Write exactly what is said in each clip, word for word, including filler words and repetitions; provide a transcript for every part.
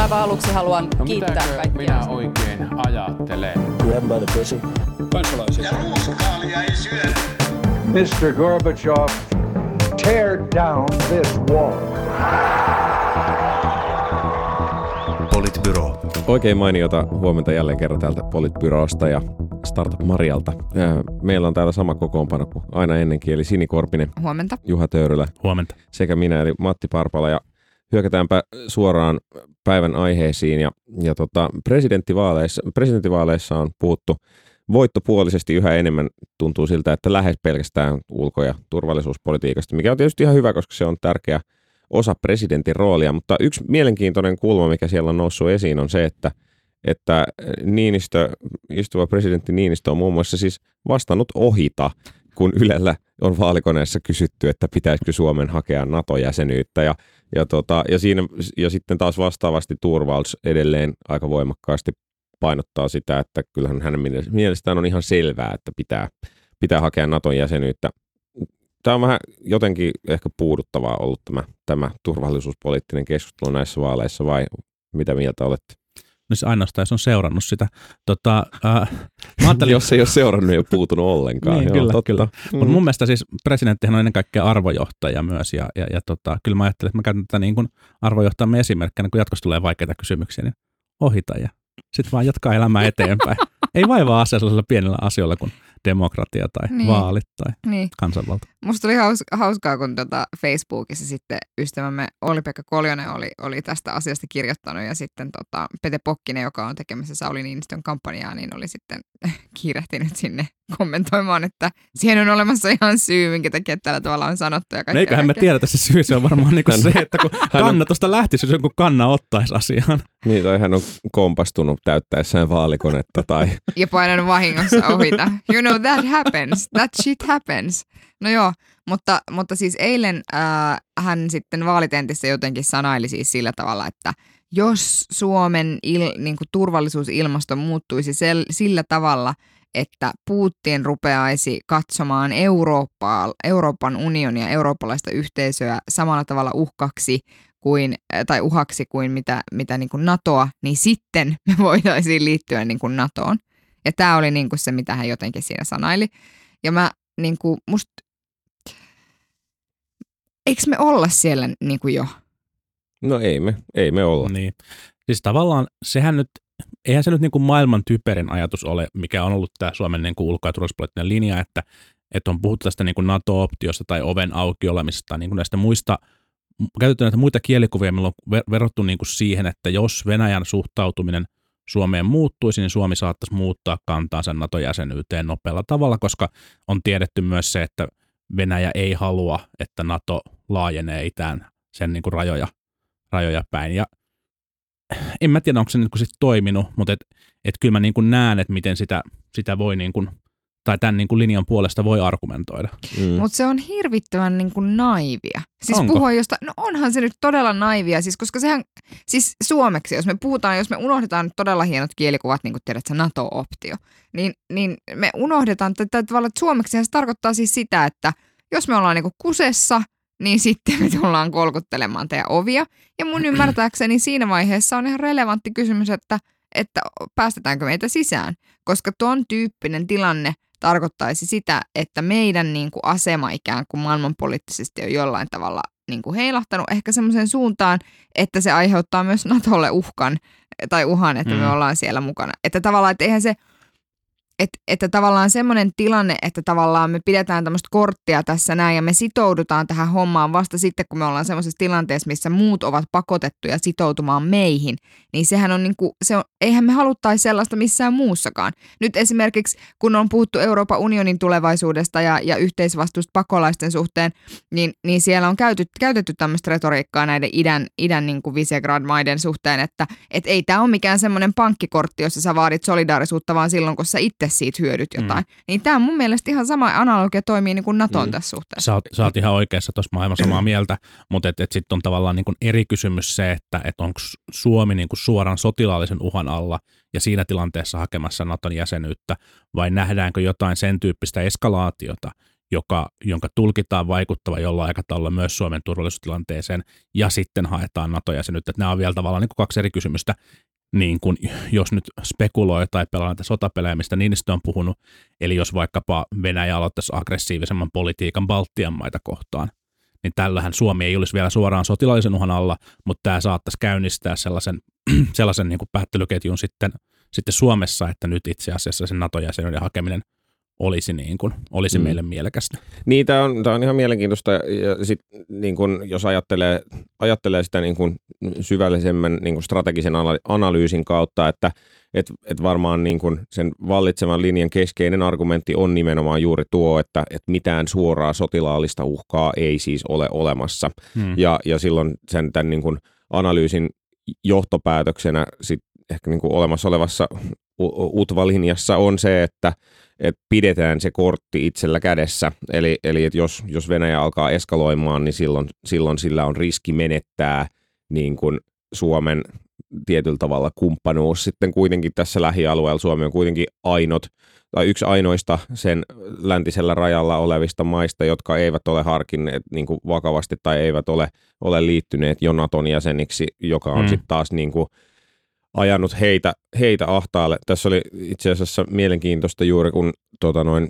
Aivan aluksi haluan no, kiittää kaikkia. Minä oikein ajattelen? Kansalaisia. Ja ruuskaalia ei syö. mister Gorbachev, tear down this wall. Politbüro. Oikein mainiota huomenta jälleen kerran täältä Politbürosta ja Start Marialta. Meillä on täällä sama kokoonpano kuin aina ennenkin, eli Sini Korppinen. Huomenta. Juha Töyrylä. Huomenta. Sekä minä, eli Matti Parpala. Ja hyökätäänpä suoraan päivän aiheisiin. Ja, ja tota, presidenttivaaleissa, presidenttivaaleissa on puhuttu voittopuolisesti yhä enemmän. Tuntuu siltä, että lähes pelkästään ulko- ja turvallisuuspolitiikasta, mikä on tietysti ihan hyvä, koska se on tärkeä osa presidentin roolia. Mutta yksi mielenkiintoinen kulma, mikä siellä on noussut esiin, on se, että että Niinistö, istuva presidentti Niinistö on muun muassa siis vastannut ohita, kun Ylellä on vaalikoneessa kysytty, että pitäisikö Suomen hakea NATO-jäsenyyttä. Ja, ja, tota, ja, siinä, ja sitten taas vastaavasti Turvalds edelleen aika voimakkaasti painottaa sitä, että kyllähän hänen mielestään on ihan selvää, että pitää, pitää hakea NATO-jäsenyyttä. Tämä on vähän jotenkin ehkä puuduttavaa ollut tämä, tämä turvallisuuspoliittinen keskustelu näissä vaaleissa, vai mitä mieltä olette? Niin ainoastaan se on seurannut sitä. Tota, äh, Jos ei ole seurannut, ei ole puutunut ollenkaan. Niin, joo, kyllä, totta. Kyllä. Mm. Mutta mun mielestä siis presidenttihän on ennen kaikkea arvojohtaja myös. Ja, ja, ja tota, kyllä mä ajattelen, että mä käytän tätä niin kuin arvojohtajamme esimerkkinä, kun jatkossa tulee vaikeita kysymyksiä, niin ohita ja sitten vaan jatkaa elämää eteenpäin. Ei vaivaa asiaa sellaisilla pienillä asioilla kuin demokratia tai niin, vaalit tai niin, kansanvalta. Musta tuli haus, hauskaa, kun tota Facebookissa sitten ystävämme Olli-Pekka Koljonen oli, oli tästä asiasta kirjoittanut ja sitten tota Pete Pokkinen, joka on tekemässä Sauli Niinistön kampanjaa, niin oli sitten kiirehtinyt sinne kommentoimaan, että siihen on olemassa ihan syy, minkä takia tällä tavalla on sanottu. Ja no eiköhän me tiedetä se syy, se on varmaan niinku se, että kun kannatusta lähtisi, jos jonkun kanna ottaisi asiaan. Niin, tai hän on kompastunut täyttäessään vaalikonetta tai... Ja painanut vahingossa ohita. You know that happens, that shit happens. No joo, mutta, mutta siis eilen äh, hän sitten vaalitentissä jotenkin sanaili siis sillä tavalla, että jos Suomen il, niin kuin turvallisuusilmasto muuttuisi sel, sillä tavalla, että Putin rupeaisi katsomaan Eurooppaa, Euroopan unionia, eurooppalaista yhteisöä samalla tavalla uhkaksi kuin, tai uhaksi kuin mitä, mitä niin kuin NATOa, niin sitten me voitaisiin liittyä niin kuin NATOon. Ja tämä oli niin kuin se, mitä hän jotenkin siinä sanaili. Ja mä niin kuin, musta, eikö me olla siellä niin kuin jo? No ei me, ei me olla. Niin. Siis tavallaan sehän nyt, eihän se nyt niin kuin maailman typerin ajatus ole, mikä on ollut tämä Suomen niin kuin ulko- ja turvallisuuspoliittinen linja, että, että on puhuttu tästä niin kuin NATO-optiosta tai oven auki olemista tai niin kuin näistä muista, käytetty näitä muita kielikuvia, millä on verrattu niin kuin siihen, että jos Venäjän suhtautuminen Suomeen muuttuisi, niin Suomi saattaisi muuttaa kantaansa NATO-jäsenyyteen nopealla tavalla, koska on tiedetty myös se, että Venäjä ei halua, että NATO laajenee itään sen niin kuin rajoja, rajoja päin. Ja en mä tiedä, onko se niin kuin sit toiminut, mutta et, et kyllä mä niin kuin näen, että miten sitä, sitä voi, niin kuin, tai tämän niin kuin linjan puolesta voi argumentoida. Mm. Mutta se on hirvittävän niin kuin naivia. Siis Onko? puhua josta, no onhan se nyt todella naivia, siis koska sehän, siis suomeksi, jos me puhutaan, jos me unohdetaan todella hienot kielikuvat, niin kuin tiedät sä NATO-optio, niin, niin me unohdetaan, että tavallaan että suomeksihan se tarkoittaa siis sitä, että jos me ollaan niin kuin kusessa, niin sitten me tullaan kolkuttelemaan teidän ovia. Ja mun ymmärtääkseni siinä vaiheessa on ihan relevantti kysymys, että, että päästetäänkö meitä sisään. Koska ton tyyppinen tilanne tarkoittaisi sitä, että meidän niin kuin asema ikään kuin maailmanpoliittisesti on jollain tavalla niin kuin heilahtanut ehkä semmoiseen suuntaan, että se aiheuttaa myös NATOlle uhkan tai uhan, että me ollaan siellä mukana. Että tavallaan, että eihän se... Että, että tavallaan semmoinen tilanne, että tavallaan me pidetään tämmöistä korttia tässä näin ja me sitoudutaan tähän hommaan vasta sitten, kun me ollaan semmoisessa tilanteessa, missä muut ovat pakotettuja sitoutumaan meihin, niin sehän on niin kuin, se on, eihän me haluttaisi sellaista missään muussakaan. Nyt esimerkiksi, kun on puhuttu Euroopan unionin tulevaisuudesta ja, ja yhteisvastuusta pakolaisten suhteen, niin, niin siellä on käyty, käytetty tämmöistä retoriikkaa näiden idän, idän niin kuin Visegrad-maiden suhteen, että et ei tämä ole mikään semmoinen pankkikortti, jossa sä vaadit solidaarisuutta, vaan silloin, kun sä itse siitä hyödyt jotain. Mm. Niin tämä on mun mielestä ihan sama analogia toimii niin kuin NATOon mm. tässä suhteessa. Sä oot, sä oot ihan oikeassa, tuossa mä oon aivan samaa mieltä, mutta et, et sitten on tavallaan niin kuin eri kysymys se, että et onko Suomi niin kuin suoran sotilaallisen uhan alla ja siinä tilanteessa hakemassa NATOn jäsenyyttä vai nähdäänkö jotain sen tyyppistä eskalaatiota, joka, jonka tulkitaan vaikuttava jollain aikataululla myös Suomen turvallisuustilanteeseen, ja sitten haetaan NATO-jäsenyyttä. Että nämä on vielä tavallaan niin kuin kaksi eri kysymystä, niin kuin jos nyt spekuloi tai pelaa näitä sotapelejä, mistä Niinistö on puhunut, eli jos vaikkapa Venäjä aloittaisi aggressiivisemman politiikan Baltian maita kohtaan, niin tällähän Suomi ei olisi vielä suoraan sotilaallisen uhan alla, mutta tämä saattaisi käynnistää sellaisen, sellaisen niin kuin päättelyketjun sitten, sitten Suomessa, että nyt itse asiassa sen NATO-jäsenyyden hakeminen olisi, niin kuin, olisi mm. meille mielekästä. Niin, tämä on, tämä on ihan mielenkiintoista. Ja sit, niin kun, jos ajattelee, ajattelee sitä niin kun syvällisemmän niin kun strategisen analyysin kautta, että et, et varmaan niin kun sen vallitsevan linjan keskeinen argumentti on nimenomaan juuri tuo, että et mitään suoraa sotilaallista uhkaa ei siis ole olemassa. Mm. Ja, ja silloin sen tämän niin kun analyysin johtopäätöksenä sit ehkä niin kun olemassa olevassa U T V A-linjassa on se, että et pidetään se kortti itsellä kädessä. Eli, eli et jos, jos Venäjä alkaa eskaloimaan, niin silloin, silloin sillä on riski menettää niin kun Suomen tietyllä tavalla kumppanuus. Sitten kuitenkin tässä lähialueella Suomi on kuitenkin ainut, tai yksi ainoista sen läntisellä rajalla olevista maista, jotka eivät ole harkinneet niin kun vakavasti tai eivät ole, ole liittyneet jo Naton jäseniksi, joka on mm. sitten taas niin kun ajanut heitä, heitä ahtaalle. Tässä oli itse asiassa mielenkiintoista juuri, kun tota noin,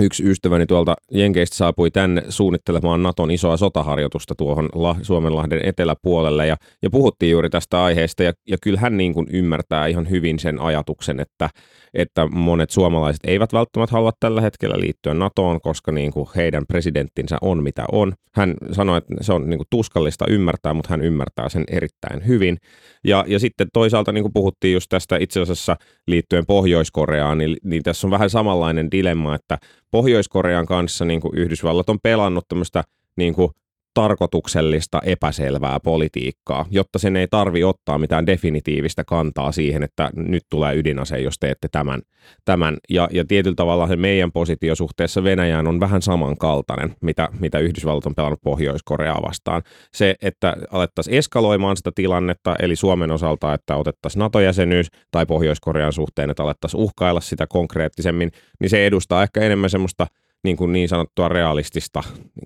yksi ystäväni tuolta Jenkeistä saapui tänne suunnittelemaan Naton isoa sotaharjoitusta tuohon La- Suomenlahden eteläpuolelle, ja, ja puhuttiin juuri tästä aiheesta, ja, ja kyllä hän niin kuin ymmärtää ihan hyvin sen ajatuksen, että, että monet suomalaiset eivät välttämättä halua tällä hetkellä liittyä NATOon, koska niin kuin heidän presidenttinsä on mitä on. Hän sanoi, että se on niin kuin tuskallista ymmärtää, mutta hän ymmärtää sen erittäin hyvin. Ja, ja sitten toisaalta niin kuin puhuttiin just tästä itse asiassa liittyen Pohjois-Koreaan, niin, niin tässä on vähän samanlainen dilemma, että Pohjois-Korean kanssa niin kuin Yhdysvallat on pelannut tämmöistä niin kuin tarkoituksellista epäselvää politiikkaa, jotta sen ei tarvitse ottaa mitään definitiivistä kantaa siihen, että nyt tulee ydinase, jos teette tämän. tämän. Ja, ja tietyllä tavalla se meidän positio suhteessa Venäjään on vähän samankaltainen, mitä, mitä Yhdysvallat on pelannut Pohjois-Koreaa vastaan. Se, että alettaisiin eskaloimaan sitä tilannetta, eli Suomen osalta, että otettaisiin NATO-jäsenyys, tai Pohjois-Korean suhteen, että alettaisiin uhkailla sitä konkreettisemmin, niin se edustaa ehkä enemmän semmoista niin kuin niin sanottua realistista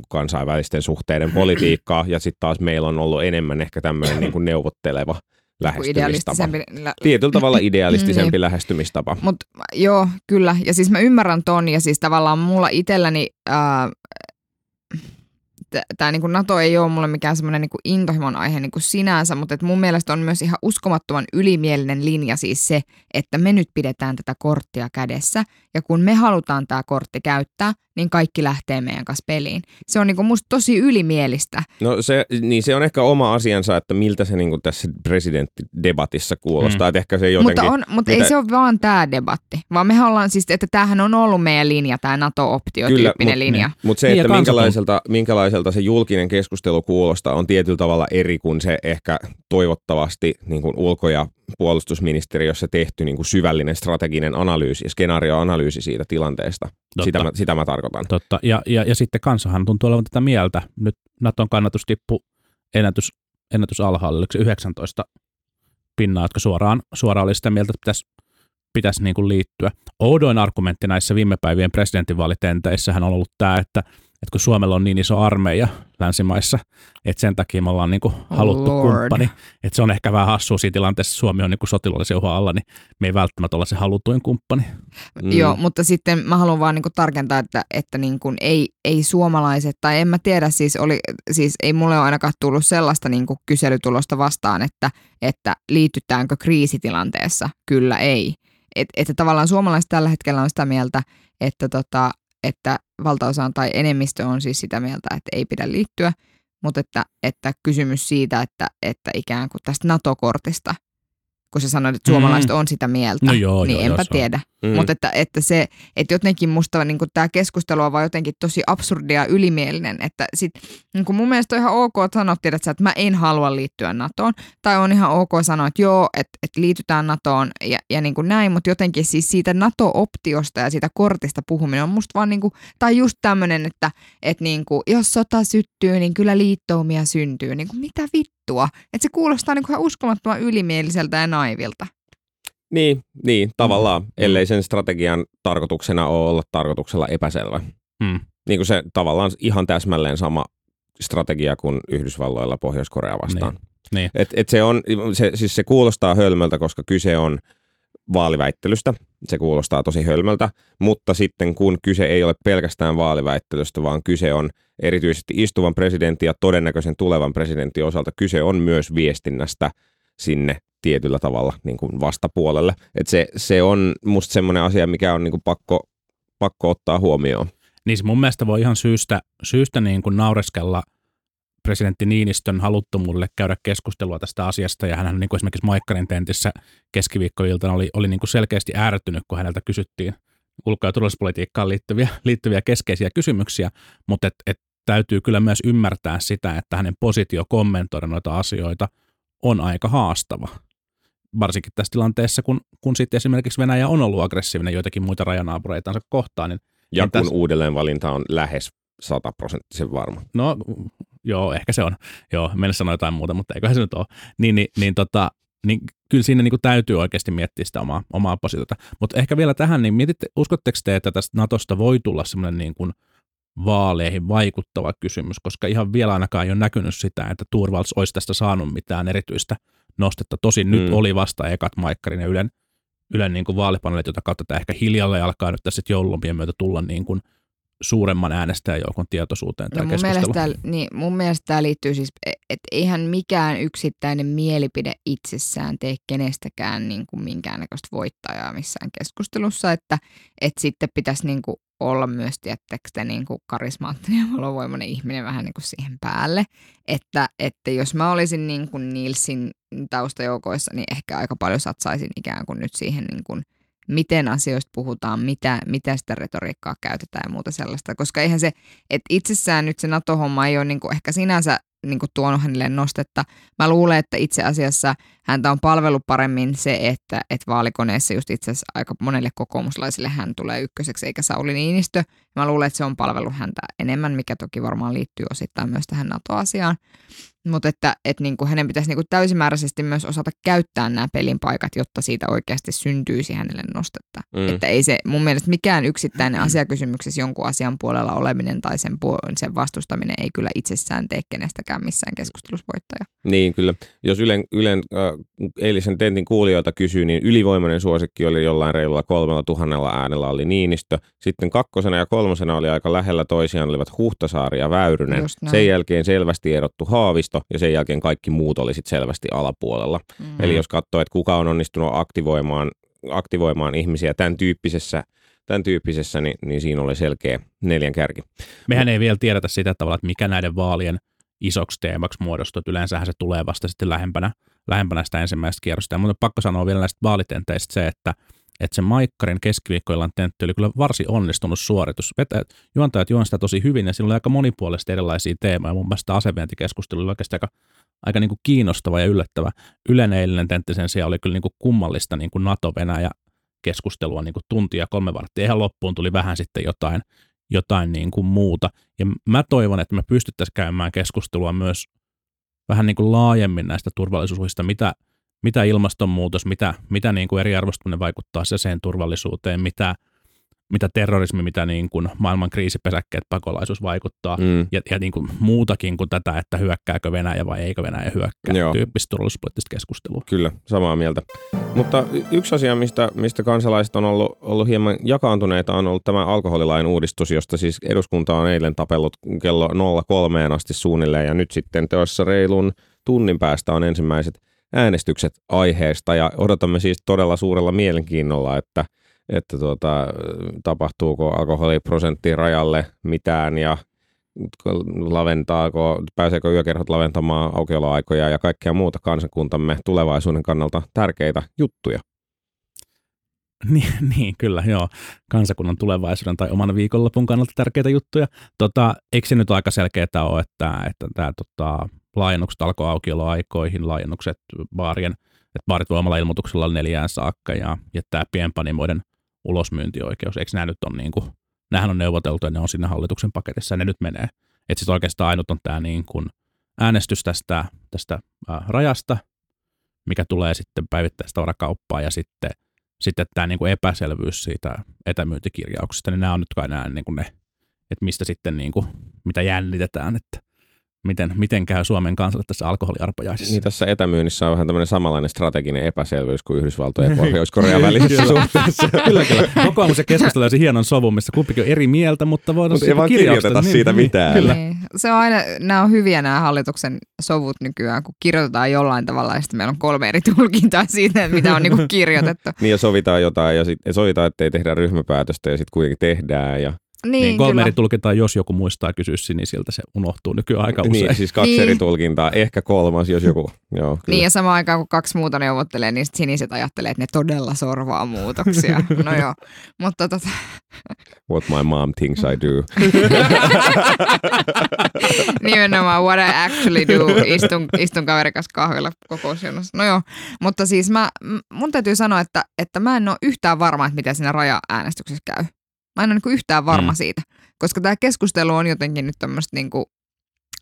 kansainvälisten suhteiden politiikkaa, ja sitten taas meillä on ollut enemmän ehkä tämmöinen niin kuin neuvotteleva lähestymistapa. Lä- Tietyllä tavalla idealistisempi niin. lähestymistapa. Mut, joo, kyllä. Ja siis mä ymmärrän ton, ja siis tavallaan mulla itselläni tämä niin kuin NATO ei ole mulle mikään semmoinen niin kuin intohimon aihe niin kuin sinänsä, mutta et mun mielestä on myös ihan uskomattoman ylimielinen linja siis se, että me nyt pidetään tätä korttia kädessä, ja kun me halutaan tämä kortti käyttää, niin kaikki lähtee meidän kanssa peliin. Se on niin kuin musta tosi ylimielistä. No se, niin se on ehkä oma asiansa, että miltä se niin kuin tässä presidenttidebatissa kuulostaa. Hmm. Että ehkä se jotenkin, mutta on, mutta mitä... ei se ole vaan tämä debatti, vaan me ollaan siis, että tämähän on ollut meidän linja, tämä NATO-optio-tyyppinen linja. Niin. Mutta se, että niin, minkälaiselta, minkälaiselta se julkinen keskustelu kuulostaa, on tietyllä tavalla eri kuin se ehkä toivottavasti niin kuin ulko- ja puolustusministeriössä tehty niin kuin syvällinen strateginen analyysi, skenaarioanalyysi siitä tilanteesta. Sitä mä, sitä mä tarkoitan. Totta. Ja, ja, ja sitten kansahan tuntuu olevan tätä mieltä. Nyt Naton kannatus tippui ennätys, ennätys alhaalle, yhdeksäntoista pinnaa, jotka suoraan, suoraan oli sitä mieltä, että pitäisi, pitäisi niin kuin liittyä. Oudoin argumentti näissä viime päivien presidentinvaalitenteissähän on ollut tämä, että että kun Suomella on niin iso armeija länsimaissa, että sen takia me ollaan niin kuin haluttu Lord. kumppani, että se on ehkä vähän hassua siinä tilanteessa, Suomi on niin kuin sotilaallisen uhan alla, niin me ei välttämättä olla se halutuin kumppani. Mm. Joo, mutta sitten mä haluan vaan niin kuin tarkentaa, että, että niin kuin ei, ei suomalaiset, tai en mä tiedä, siis, oli, siis ei mulle ole ainakaan tullut sellaista niin kuin kyselytulosta vastaan, että, että liitytäänkö kriisitilanteessa, kyllä ei. Et, että tavallaan suomalaiset tällä hetkellä on sitä mieltä, että tota, että valtaosa tai enemmistö on siis sitä mieltä, että ei pidä liittyä, mutta että, että kysymys siitä, että, että ikään kuin tästä NATO-kortista, kun sä sanoit, että suomalaiset mm. on sitä mieltä, no joo, niin joo, enpä joo, tiedä. Mm. Mutta että, että se, että jotenkin musta niin tämä keskustelu on vaan jotenkin tosi absurdia ja ylimielinen, että sit, niin mun mielestä on ihan ok sanoa, tiedätkö, että mä en halua liittyä NATOon, tai on ihan ok sanoa, että joo, että, että liitytään NATOon ja, ja niin kuin näin, mutta jotenkin siis siitä NATO-optiosta ja siitä kortista puhuminen on musta vaan niin kuin, tai just tämmöinen, että, että niin kuin, jos sota syttyy, niin kyllä liittoumia syntyy, niin kuin mitä vittua, että se kuulostaa niin kuin ihan uskomattoman ylimieliseltä ja naivilta. Niin, niin, tavallaan, ellei sen strategian tarkoituksena ole olla tarkoituksella epäselvä. Mm. Niin kuin se tavallaan ihan täsmälleen sama strategia kuin Yhdysvalloilla Pohjois-Korea vastaan. Niin. Niin. Et, et se, on, se, siis se kuulostaa hölmöltä, koska kyse on vaaliväittelystä. Se kuulostaa tosi hölmöltä, mutta sitten kun kyse ei ole pelkästään vaaliväittelystä, vaan kyse on erityisesti istuvan presidentin ja todennäköisen tulevan presidentin osalta, kyse on myös viestinnästä sinne tietyllä tavalla niin kuin vastapuolelle. Et se, se on musta semmoinen asia, mikä on niin kuin pakko, pakko ottaa huomioon. Niin mun mielestä voi ihan syystä, syystä niin kuin naureskella presidentti Niinistön haluttomuudelle käydä keskustelua tästä asiasta, ja hänhän niin kuin esimerkiksi Maikkarin tentissä keskiviikkoiltana oli, oli niin kuin selkeästi ärtynyt, kun häneltä kysyttiin ulko- ja turvallisuuspolitiikkaan liittyviä, liittyviä keskeisiä kysymyksiä, mutta et, et täytyy kyllä myös ymmärtää sitä, että hänen positio kommentoida noita asioita on aika haastava, varsinkin tässä tilanteessa, kun, kun sitten esimerkiksi Venäjä on ollut aggressiivinen joitakin muita rajanaapureitansa kohtaan. Niin ja niin kun tässä... uudelleenvalinta on lähes sataprosenttisen varma. No joo, ehkä se on. Joo, meillä sanoi jotain muuta, mutta eiköhän se nyt ole. Niin, niin, niin, tota, niin kyllä siinä niin kuin täytyy oikeasti miettiä sitä omaa, omaa positiota. Mutta ehkä vielä tähän, niin mietitte, uskotteko te, että tästä Natosta voi tulla semmoinen niin kuin vaaleihin vaikuttava kysymys, koska ihan vielä ainakaan ei ole näkynyt sitä, että Turvalds olisi tästä saanut mitään erityistä nostetta. Tosin nyt mm. oli vasta ekat Maikkarin ja Ylen, ylen niin kuin vaalipaneelit, jota kautta tämä ehkä hiljalleen alkaa nyt tässä joululomien myötä tulla niin kuin suuremman äänestäjäjoukon tietoisuuteen tämä no keskustelu. Mielestä, niin, mun mielestä tämä liittyy siis, että eihän mikään yksittäinen mielipide itsessään tee kenestäkään niin kuin minkäännäköistä voittajaa missään keskustelussa, että, että sitten pitäisi niin kuin olla myös tietysti niin kuin karismaattinen ja valovoimainen ihminen vähän niin kuin siihen päälle, että, että jos mä olisin niin kuin Nielsin taustajoukoissa, niin ehkä aika paljon satsaisin ikään kuin nyt siihen niin kuin miten asioista puhutaan, mitä, mitä sitä retoriikkaa käytetään ja muuta sellaista. Koska eihän se, että itsessään nyt se NATO-homma ei ole niin kuin ehkä sinänsä niin kuin tuonut hänelle nostetta. Mä luulen, että itse asiassa häntä on palvellut paremmin se, että, että vaalikoneessa just itse asiassa aika monelle kokoomuslaisille hän tulee ykköseksi, eikä Sauli Niinistö. Mä luulen, että se on palvellut häntä enemmän, mikä toki varmaan liittyy osittain myös tähän NATO-asiaan. Mutta että, että niin kuin hänen pitäisi niin kuin täysimääräisesti myös osata käyttää nämä pelin paikat, jotta siitä oikeasti syntyisi hänelle nostetta. Mm. Että ei se mun mielestä mikään yksittäinen asiakysymyksessä jonkun asian puolella oleminen tai sen, puol- sen vastustaminen ei kyllä itsessään tee kenestäkään missään keskustelussa voittaja. Niin kyllä. Jos Ylen, ylen äh, eilisen tentin kuulijoita kysyy, niin ylivoimainen suosikki oli jollain reilulla kolmella tuhannella äänellä oli Niinistö. Sitten kakkosena ja kolmosena oli aika lähellä toisiaan olivat Huhtasaari ja Väyrynen. Sen jälkeen selvästi erottu Haavisto. Ja sen jälkeen kaikki muut oli sit selvästi alapuolella. Mm. Eli jos katsoo, että kuka on onnistunut aktivoimaan, aktivoimaan ihmisiä tämän tyyppisessä, tämän tyyppisessä niin, niin siinä oli selkeä neljän kärki. Mehän ei vielä tiedetä sitä tavalla, että mikä näiden vaalien isoksi teemaksi muodostut. Yleensähän se tulee vasta sitten lähempänä, lähempänä sitä ensimmäistä kierrosta. Mutta pakko sanoa vielä näistä vaalitenteistä se, että, että se Maikkarin keskiviikkoillan tentti oli kyllä varsin onnistunut suoritus. Vetä, juontajat juon sitä tosi hyvin ja sillä oli aika monipuolisesti erilaisia teemoja. Mun mielestä asevientikeskustelu oli oikeasti aika, aika niin kuin kiinnostava ja yllättävä. Ylen eilinen tentti sen sijaan oli kyllä niin kuin kummallista niin kuin NATO-Venäjä-keskustelua niin kuin tuntia kolme varttia. Ihan loppuun tuli vähän sitten jotain, jotain niin kuin muuta. Ja mä toivon, että me pystyttäisiin käymään keskustelua myös vähän niin kuin laajemmin näistä turvallisuusuhista, mitä Mitä ilmastonmuutos, mitä, mitä niin kuin eriarvostuminen vaikuttaa sen turvallisuuteen, mitä, mitä terrorismi, mitä niin kuin maailman kriisipesäkkeet, pakolaisuus vaikuttaa mm. ja, ja niin kuin muutakin kuin tätä, että hyökkääkö Venäjä vai eikö Venäjä hyökkää, Joo. tyyppistä turvallisuuspoliittista keskustelua. Kyllä, samaa mieltä. Mutta yksi asia, mistä, mistä kansalaiset on ollut, ollut hieman jakaantuneita, on ollut tämä alkoholilain uudistus, josta siis eduskunta on eilen tapellut kello nolla kolmeen asti suunnilleen ja nyt sitten teossa reilun tunnin päästä on ensimmäiset äänestykset aiheesta ja odotamme siis todella suurella mielenkiinnolla, että, että tuota, tapahtuuko alkoholiprosentti rajalle mitään ja laventaako, pääseekö yökerhot laventamaan aukioloaikoja ja kaikkea muuta kansakuntamme tulevaisuuden kannalta tärkeitä juttuja. Niin, niin kyllä, joo. Kansakunnan tulevaisuuden tai oman viikonlopun kannalta tärkeitä juttuja. Tota, eikö se nyt aika selkeää ole, että, että tämä... Tota, laajennukset alkoaukioloaikoihin, laajennukset baarien, että baarit voi omalla ilmoituksella olla neljään saakka ja, ja tämä pienpanimoiden ulosmyyntioikeus. Eikö nämä nyt ole niin kuin, nämähän on neuvoteltu ja ne on siinä hallituksen paketissa ja ne nyt menee. Että sitten oikeastaan ainut on tämä niin kuin äänestys tästä, tästä ää, rajasta, mikä tulee sitten päivittäistavarakauppaan ja sitten, sitten tämä niin kuin epäselvyys siitä etämyyntikirjauksista, niin nämä on nyt kai nämä niin kuin ne että mistä sitten niin kuin, mitä jännitetään, että miten, miten käy Suomen kansalle tässä alkoholiarpajaisessa. Niin tässä etämyynnissä on vähän tämmöinen samanlainen strateginen epäselvyys kuin Yhdysvaltojen ja Pohjois-Korean välisessä suhteessa. Kyllä, kyllä. Kokoomus ja keskusta löysi hienon sovun, missä kumpikin on eri mieltä, mutta voidaan Mut siitä vaan kirjoiteta niin, siitä mitään. Kyllä. Niin. Se on aina, nämä on hyviä nämä hallituksen sovut nykyään, kun kirjoitetaan jollain tavalla ja sitten meillä on kolme eri tulkintaa siitä, mitä on niinku kirjoitettu. Niin ja sovitaan jotain ja sit, sovitaan, ettei tehdä ryhmäpäätöstä ja sitten kuitenkin tehdään ja... Niin, niin kolme eri tulkintaa, jos joku muistaa kysyä Sinisiltä, se unohtuu nykyään aika usein. Niin, siis kaksi niin. eri tulkintaa, ehkä kolmas, jos joku. Joo, kyllä. Niin, ja samaan aikaan, kun kaksi muuta neuvottelee, niin Siniset ajattelee, että ne todella sorvaa muutoksia. No joo, mutta tota... What my mom thinks I do. Nimenomaan, what I actually do. Istun, istun kaverikas kahvilla kokousjonossa. No joo, mutta siis mä, mun täytyy sanoa, että, että mä en ole yhtään varma, että mitä siinä raja-äänestyksessä käy. Mä en ole niin yhtään varma mm. siitä, koska tämä keskustelu on jotenkin nyt tämmöistä niin kuin,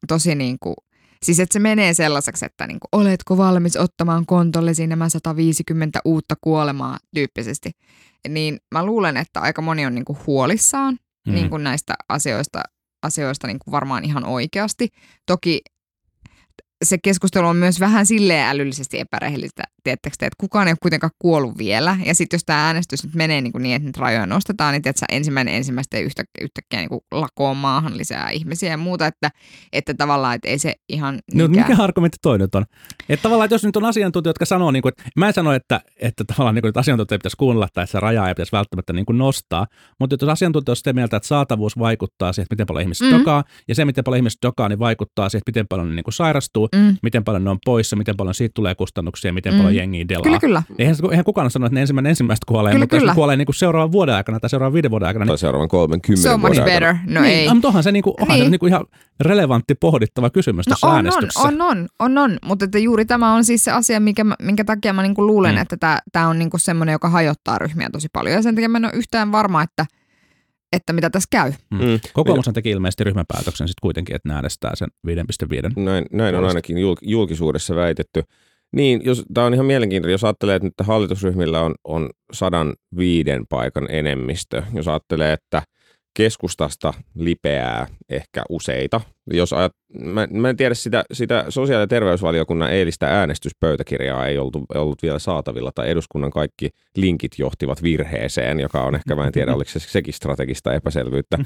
tosi niin kuin, siis että se menee sellaiseksi, että niin kuin, oletko valmis ottamaan kontollesi nämä sata viisikymmentä uutta kuolemaa tyyppisesti. Niin mä luulen, että aika moni on niin kuin huolissaan mm. niin kuin näistä asioista, asioista niin kuin varmaan ihan oikeasti. Toki se keskustelu on myös vähän silleen älyllisesti epärehellistä, tiedättekö te, että kukaan ei ole kuitenkaan kuollut vielä. Ja sitten jos tämä äänestys nyt menee niin, niin että nyt rajoja nostetaan, niin tiedätkö, ensimmäinen ensimmäistä yhtä, yhtäkkiä niin lakoon maahan lisää ihmisiä ja muuta, että, että tavallaan että ei se ihan... No, mikä argumentti toi nyt on? Että tavallaan, että jos nyt on asiantuntijat, jotka sanoo, niin kuin, että mä en sano, että, että tavallaan niin kuin, että asiantuntijat ei pitäisi kuunnella tai että rajaa ei pitäisi välttämättä niin kuin nostaa, mutta jos asiantuntijat on sitä mieltä, että saatavuus vaikuttaa siihen, että miten paljon ihmiset mm-hmm. dokaa, ja se, miten paljon ihmiset dokaa, niin vaikuttaa siihen, että miten paljon ne niin kuin sairastuu. Mm. Miten paljon ne on poissa, miten paljon siitä tulee kustannuksia, miten mm. paljon jengiä delaa. Kyllä, kyllä. Eihän, eihän kukaan sano, että ne ensimmäinen ensimmäistä kuolee, kyllä, mutta kyllä. Jos ne kuolee niin kuin seuraavan vuoden aikana tai seuraavan viiden vuoden aikana. Tai niin... seuraavan kolmenkymmenen so vuoden better. Aikana. No niin, ei. Mutta onhan se, niin kuin, onhan niin. se niin kuin ihan relevantti pohdittava kysymys no, tässä on, äänestyksessä. On, on, on, on. Mutta että juuri tämä on siis se asia, minkä, minkä takia mä niin kuin luulen, mm. että tämä on niin kuin semmoinen, joka hajottaa ryhmiä tosi paljon. Ja sen takia mä en ole yhtään varma, että, että mitä tässä käy. Mm. Kokoomushan teki ilmeisesti ryhmäpäätöksen sitten kuitenkin, että ne äänestää sen viisi pilkku viisi. Näin, näin on ainakin julkisuudessa väitetty. Niin, tämä on ihan mielenkiintoinen. Jos ajattelee, että nyt hallitusryhmillä on, on sata viisi paikan enemmistö. Jos ajattelee, että keskustasta lipeää ehkä useita. Jos ajat, mä, mä en tiedä, sitä, sitä sosiaali- ja terveysvaliokunnan eilistä äänestyspöytäkirjaa ei ollut, ollut vielä saatavilla, tai eduskunnan kaikki linkit johtivat virheeseen, joka on ehkä, mä en tiedä, oliko se sekin strategista epäselvyyttä. Mm.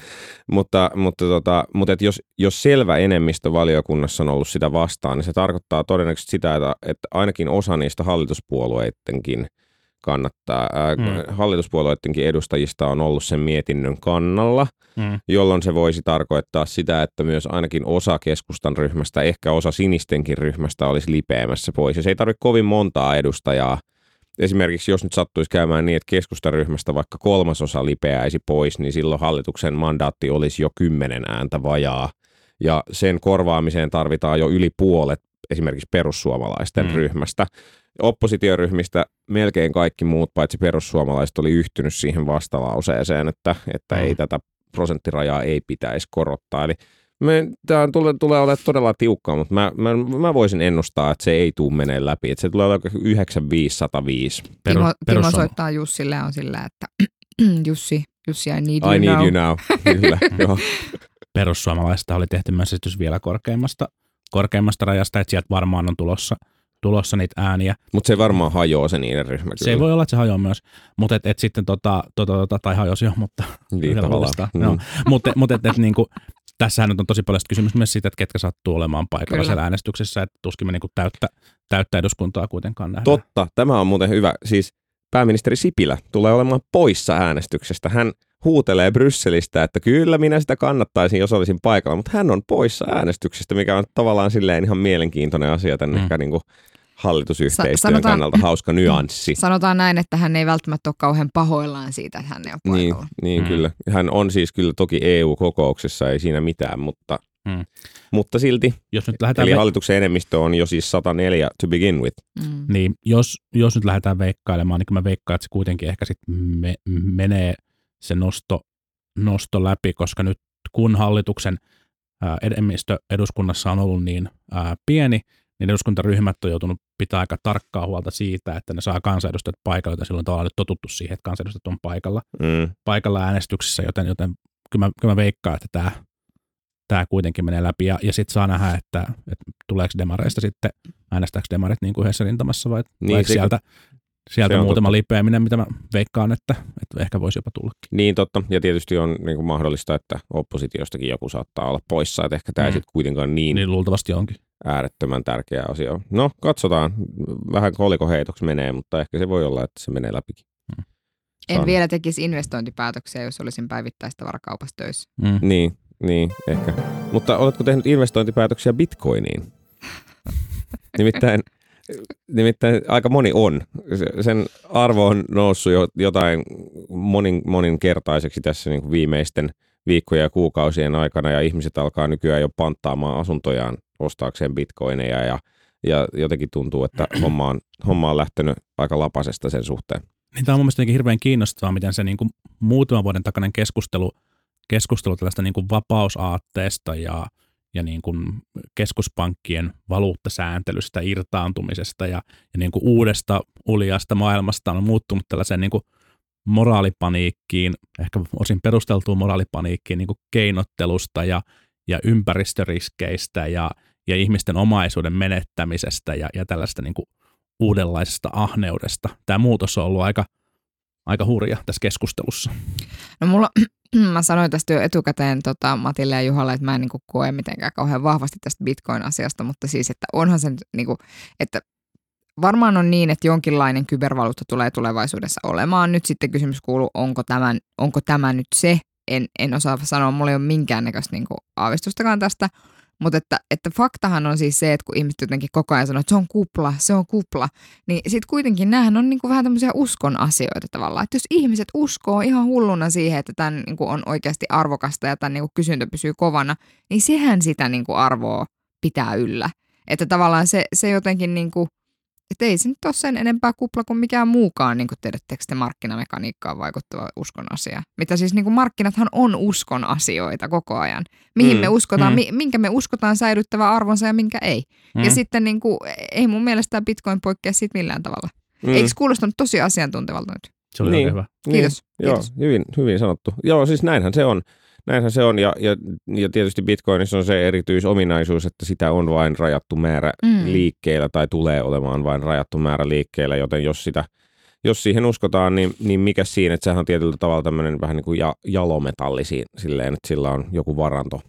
Mutta, mutta, tota, mutta et jos, jos selvä enemmistö valiokunnassa on ollut sitä vastaan, niin se tarkoittaa todennäköisesti sitä, että, että ainakin osa niistä hallituspuolueidenkin kannattaa. Mm. Hallituspuolueidenkin edustajista on ollut sen mietinnön kannalla, mm. jolloin se voisi tarkoittaa sitä, että myös ainakin osa keskustan ryhmästä, ehkä osa sinistenkin ryhmästä olisi lipeämässä pois. Ja se ei tarvitse kovin montaa edustajaa. Esimerkiksi jos nyt sattuisi käymään niin, että keskustan ryhmästä vaikka kolmasosa lipeäisi pois, niin silloin hallituksen mandaatti olisi jo kymmenen ääntä vajaa. Ja sen korvaamiseen tarvitaan jo yli puolet esimerkiksi perussuomalaisten mm. ryhmästä. Oppositioryhmistä melkein kaikki muut, paitsi perussuomalaiset, oli yhtynyt siihen vastalauseeseen, että, että ei tätä prosenttirajaa ei pitäisi korottaa. Eli tämä tulee, tulee olemaan todella tiukkaa, mutta mä, mä, mä voisin ennustaa, että se ei tule meneen läpi. Että se tulee olemaan yhdeksän viisi sata viisi. Timo, Timo soittaa Jussille on sillä, että Jussi, Jussi, I need you I need now. You now. Kyllä, joo. Perussuomalaista oli tehty myös esitys vielä korkeimmasta, korkeimmasta rajasta, että sieltä varmaan on tulossa. tulossa niitä ääniä. Mutta se varmaan hajoaa se niiden ryhmä. Kyllä. Se ei voi olla, että se hajoaa myös. Mut et, et sitten tota, tota, tota, tai hajosi jo, mutta... Niin tavallaan. No. Mutta mut et, et, niinku, tässähän nyt on tosi paljon kysymys myös siitä, että ketkä sattuu olemaan paikalla siellä äänestyksessä, että tuskin me niinku täyttä, täyttä eduskuntaa kuitenkaan nähdään. Totta, tämä on muuten hyvä. Siis pääministeri Sipilä tulee olemaan poissa äänestyksestä. Hän huutelee Brysselistä, että kyllä minä sitä kannattaisin, jos olisin paikalla, mutta hän on poissa äänestyksestä, mikä on tavallaan silleen ihan mielenkiintoinen asia tänne mm. ehkä niin kuin hallitusyhteistyön sanotaan, kannalta hauska nyanssi. Sanotaan näin, että hän ei välttämättä ole kauhean pahoillaan siitä, että hän ei ole paikalla. Niin, niin mm. kyllä. Hän on siis kyllä toki E U-kokouksessa, ei siinä mitään, mutta, mm. mutta silti. Jos nyt lähdetään eli hallituksen enemmistö on jo siis sata neljä to begin with. Mm. Niin, jos, jos nyt lähdetään veikkailemaan, niin mä veikkaan, että se kuitenkin ehkä sitten me, menee se nosto, nosto läpi, koska nyt kun hallituksen enemmistö eduskunnassa on ollut niin ää, pieni, niin eduskuntaryhmät on joutunut pitää aika tarkkaa huolta siitä, että ne saa kansanedustajat paikalle, joten silloin tavallaan nyt totuttu siihen, että kansanedustajat on paikalla, mm. paikalla äänestyksissä, joten, joten kyllä mä, kyllä mä veikkaan, että tämä, tämä kuitenkin menee läpi ja, ja sitten saa nähdä, että, että tuleeko demareista sitten, äänestääkö demarit niin kuin yhdessä rintamassa vai, niin, vai se, sieltä, sieltä muutama totta. Lipeäminen, mitä mä veikkaan, että, että ehkä voisi jopa tullakin. Niin totta, ja tietysti on niin kuin mahdollista, että oppositiostakin joku saattaa olla poissa, että ehkä tämä mm. sitten kuitenkaan niin, niin luultavasti onkin äärettömän tärkeä asia. No katsotaan, vähän kolikoheitoksi menee, mutta ehkä se voi olla, että se menee läpikin. Mm. En on. vielä tekisi investointipäätöksiä, jos olisin päivittäistavarakaupassa töissä. Mm. Niin, niin, ehkä. Mutta oletko tehnyt investointipäätöksiä Bitcoiniin? Nimittäin, nimittäin aika moni on. Sen arvo on noussut jo jotain monin, moninkertaiseksi tässä niin kuin viimeisten viikkojen ja kuukausien aikana, ja ihmiset alkaa nykyään jo panttaamaan asuntojaan ostaakseen bitcoineja, ja, ja jotenkin tuntuu, että homma on, homma on lähtenyt aika lapasesta sen suhteen. Niin tämä on mun mielestä hirveän kiinnostavaa, miten se niin kuin muutaman vuoden takainen keskustelu, keskustelu tällaista niin kuin vapausaatteesta ja, ja niin kuin keskuspankkien valuuttasääntelystä, irtaantumisesta ja, ja niin kuin uudesta uljasta maailmasta on muuttunut tällaiseen niin kuin moraalipaniikkiin, ehkä osin perusteltuun moraalipaniikkiin niin kuin keinottelusta ja, ja ympäristöriskeistä ja, ja ihmisten omaisuuden menettämisestä ja, ja tällaista niin kuin uudenlaisesta ahneudesta. Tämä muutos on ollut aika, aika hurja tässä keskustelussa. No mulla, mä sanoin tästä jo etukäteen tota, Matille ja Juhalle, että mä en niin kuin koe mitenkään kauhean vahvasti tästä Bitcoin-asiasta, mutta siis, että onhan se, niin kuin, että varmaan on niin, että jonkinlainen kybervaluutta tulee tulevaisuudessa olemaan. Nyt sitten kysymys kuuluu, onko, tämän, onko tämä nyt se? En, en osaa sanoa, mulla ei ole minkäännäköistä niin kuin aavistustakaan tästä. Mutta että, että faktahan on siis se, että kun ihmiset jotenkin koko ajan sanoo, että se on kupla, se on kupla, niin sitten kuitenkin näähän on niinku vähän tämmöisiä uskon asioita tavallaan. Että jos ihmiset uskoo ihan hulluna siihen, että tämän niinku on oikeasti arvokasta ja tämän niinku kysyntä pysyy kovana, niin sehän sitä niinku arvoa pitää yllä. Että tavallaan se, se jotenkin, niinku, että ei se nyt ole sen enempää kupla kuin mikään muukaan, niinku tiedättekö te markkinamekaniikkaan vaikuttava uskon asia. Mitä siis niinku markkinathan on uskon asioita koko ajan. Mihin mm, me uskotaan, mm. mi, minkä me uskotaan säilyttävä arvonsa ja minkä ei. Mm. Ja sitten niinku, ei mun mielestä Bitcoin poikkea siitä millään tavalla. Mm. Eikö kuulostanut tosi asiantuntevalta nyt? Se oli niin, hyvä. Kiitos. Niin, kiitos. Joo, hyvin, hyvin sanottu. Joo, siis näinhän se on. Näinhän se on ja, ja, ja tietysti Bitcoinissa on se erityisominaisuus, että sitä on vain rajattu määrä mm. liikkeellä tai tulee olemaan vain rajattu määrä liikkeellä, joten jos, sitä, jos siihen uskotaan, niin, niin mikä siinä, että sehän on tietyllä tavalla tämmöinen vähän niin kuin ja, jalometalli silleen, että sillä on joku varanto.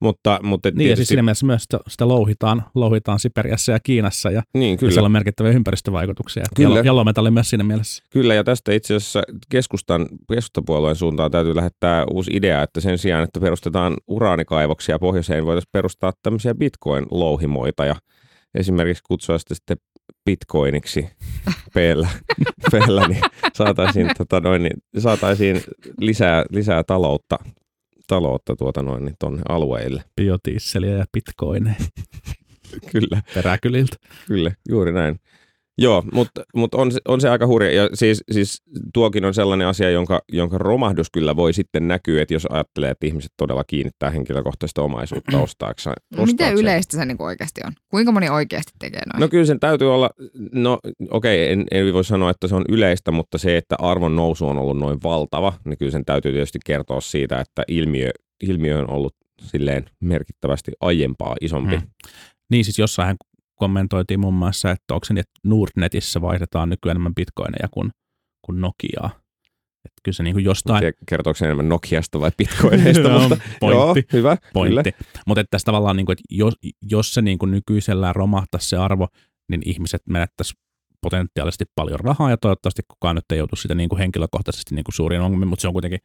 Mutta, mutta niin tietysti, ja siis siinä mielessä myös sitä, sitä louhitaan, louhitaan Siperiassa ja Kiinassa ja, niin, ja siellä on merkittäviä ympäristövaikutuksia. Kyllä. Jalometalli myös siinä mielessä. Kyllä ja tästä itse asiassa keskustan, keskustapuolueen suuntaan täytyy lähettää uusi idea, että sen sijaan, että perustetaan uraanikaivoksia pohjoiseen, voitaisiin perustaa tämmöisiä bitcoin-louhimoita ja esimerkiksi kutsua sitä sitten bitcoiniksi peellä, peellä niin saataisiin, tota noin, niin saataisiin lisää, lisää taloutta. taloutta tuota noin niin tuonne alueille. Biotiisseliä ja bitcoineja. Kyllä. Peräkyliltä. Kyllä, juuri näin. Joo, mutta mut on, on se aika hurja. Ja siis, siis tuokin on sellainen asia, jonka, jonka romahdus kyllä voi sitten näkyä, että jos ajattelee, että ihmiset todella kiinnittää henkilökohtaista omaisuutta ostaakseen. Miten yleistä se niin kuin oikeasti on? Kuinka moni oikeasti tekee noin? No kyllä sen täytyy olla, no okei, en, en voi sanoa, että se on yleistä, mutta se, että arvon nousu on ollut noin valtava, niin kyllä sen täytyy tietysti kertoa siitä, että ilmiö, ilmiö on ollut silleen merkittävästi aiempaa isompi. Hmm. Niin siis jossain kommentoitiin muun muassa, että onko se niin, että Nordnetissä vaihdetaan nykyään enemmän bitcoineja kuin, kuin Nokiaa. Että kyllä se niin kuin jostain... Kertooko se enemmän Nokiasta vai bitcoineista? Mutta... Pointti. Joo, hyvä. Pointti. Mutta tässä tavallaan, niin kuin, että jos, jos se niin kuin nykyisellään romahtaisi se arvo, niin ihmiset menettäisi potentiaalisesti paljon rahaa ja toivottavasti kukaan nyt ei joutu sitä niin kuin henkilökohtaisesti niin kuin suuriin ongelmiin, mutta se on kuitenkin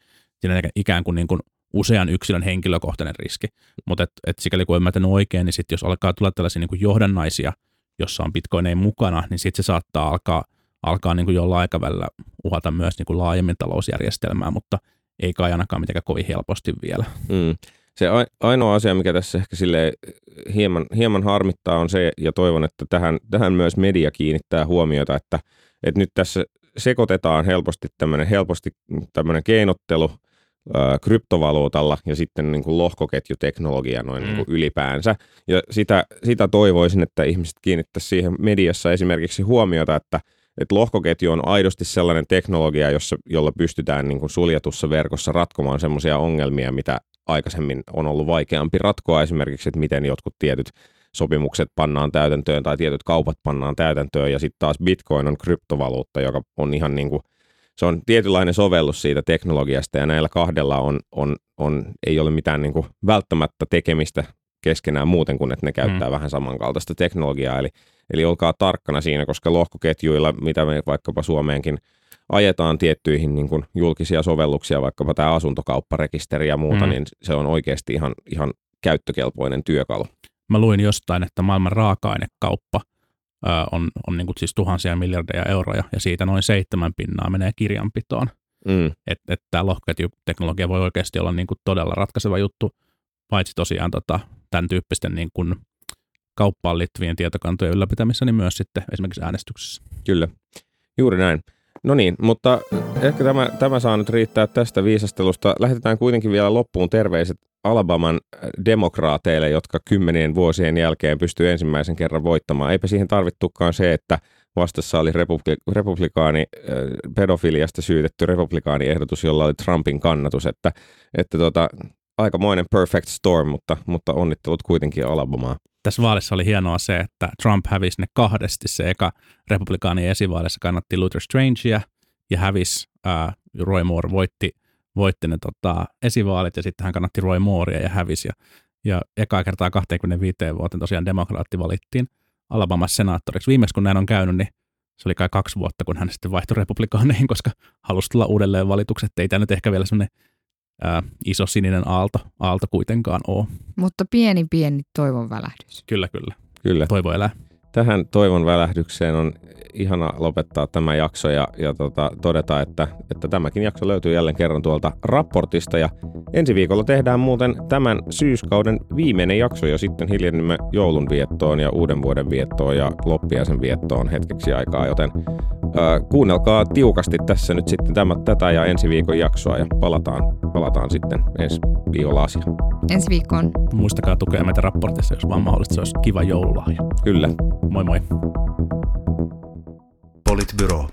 ikään kuin, niin kuin usean yksilön henkilökohtainen riski, mutta et, et sikäli kun ymmärtänyt oikein, niin sitten jos alkaa tulla tällaisia niin kuin johdannaisia, jossa on bitcoineja mukana, niin sitten se saattaa alkaa, alkaa niin kuin jollain aikavälillä uhata myös niin kuin laajemmin talousjärjestelmää, mutta ei kai ainakaan mitenkään kovin helposti vielä. Mm. Se ainoa asia, mikä tässä ehkä silleen hieman, hieman harmittaa on se, ja toivon, että tähän, tähän myös media kiinnittää huomiota, että, että nyt tässä sekoitetaan helposti tämmöinen helposti tämmöinen keinottelu, kryptovaluutalla ja sitten niin kuin lohkoketjuteknologia noin niin kuin ylipäänsä. Ja sitä, sitä toivoisin, että ihmiset kiinnittäisi siihen mediassa esimerkiksi huomiota, että, että lohkoketju on aidosti sellainen teknologia, jossa, jolla pystytään niin kuin suljetussa verkossa ratkomaan semmoisia ongelmia, mitä aikaisemmin on ollut vaikeampi ratkoa, esimerkiksi, että miten jotkut tietyt sopimukset pannaan täytäntöön tai tietyt kaupat pannaan täytäntöön, ja sitten taas Bitcoin on kryptovaluutta, joka on ihan niin kuin, se on tietynlainen sovellus siitä teknologiasta, ja näillä kahdella on, on, on, ei ole mitään niin kuin välttämättä tekemistä keskenään muuten kuin, että ne käyttää mm. vähän samankaltaista teknologiaa, eli, eli olkaa tarkkana siinä, koska lohkoketjuilla, mitä me vaikkapa Suomeenkin ajetaan tiettyihin niin kuin julkisia sovelluksia, vaikkapa tämä asuntokaupparekisteri ja muuta, mm. niin se on oikeasti ihan, ihan käyttökelpoinen työkalu. Mä luin jostain, että maailman raaka-ainekauppa ää, on, on niin kuin siis tuhansia miljardeja euroja, ja siitä noin seitsemän pinnaa menee kirjanpitoon. Mm. Että et tämä lohkoketjuteknologia voi oikeasti olla niin kuin todella ratkaiseva juttu, paitsi tosiaan tota, tämän tyyppisten niin kuin kauppaan liittyvien tietokantojen ylläpitämissä, niin myös sitten esimerkiksi äänestyksessä. Kyllä, juuri näin. No niin, mutta ehkä tämä, tämä saa nyt riittää tästä viisastelusta. Lähetetään kuitenkin vielä loppuun terveiset Alabaman demokraateille, jotka kymmenien vuosien jälkeen pystyy ensimmäisen kerran voittamaan. Eipä siihen tarvittukaan se, että vastassa oli republi- republikaani, pedofiliasta syytetty republikaaniehdotus, jolla oli Trumpin kannatus. Että, että tota, aikamoinen perfect storm, mutta, mutta onnittelut kuitenkin Alabamaa. Tässä vaalissa oli hienoa se, että Trump hävisi ne kahdesti. Se eka republikaanien esivaalissa kannatti Luther Strangea ja hävisi, ää, Roy Moore voitti, voitti ne tota, esivaalit ja sitten hän kannatti Roy Moorea ja hävisi. Ja, ja ekaa kertaa kaksikymmentäviisi vuoteen tosiaan demokraatti valittiin Alabamassa senaattoriksi. Viimeksi kun näin on käynyt, niin se oli kai kaksi vuotta, kun hän sitten vaihtoi republikaaneihin, koska halusi tulla uudelleen valituksi. Ei tämä nyt ehkä vielä sellainen Äh, iso sininen aalto, aalto kuitenkaan ole. Mutta pieni, pieni toivon välähdys. Kyllä, kyllä. kyllä. Toivo elää. Tähän toivon välähdykseen on ihana lopettaa tämä jakso ja, ja tota, todeta, että, että tämäkin jakso löytyy jälleen kerran tuolta raportista. Ja ensi viikolla tehdään muuten tämän syyskauden viimeinen jakso ja sitten hiljennymme joulunviettoon ja uuden vuoden viettoon ja loppiaisen viettoon hetkeksi aikaa, joten äh, kuunnelkaa tiukasti tässä nyt sitten tämä, tätä ja ensi viikon jaksoa ja palataan, palataan sitten ensi viikolla asiaan. Ensi viikkoon. Muistakaa tukea meitä raportissa, jos vaan mahdollista, se olisi kiva joululahja. Kyllä. Moi moi. Politbüro.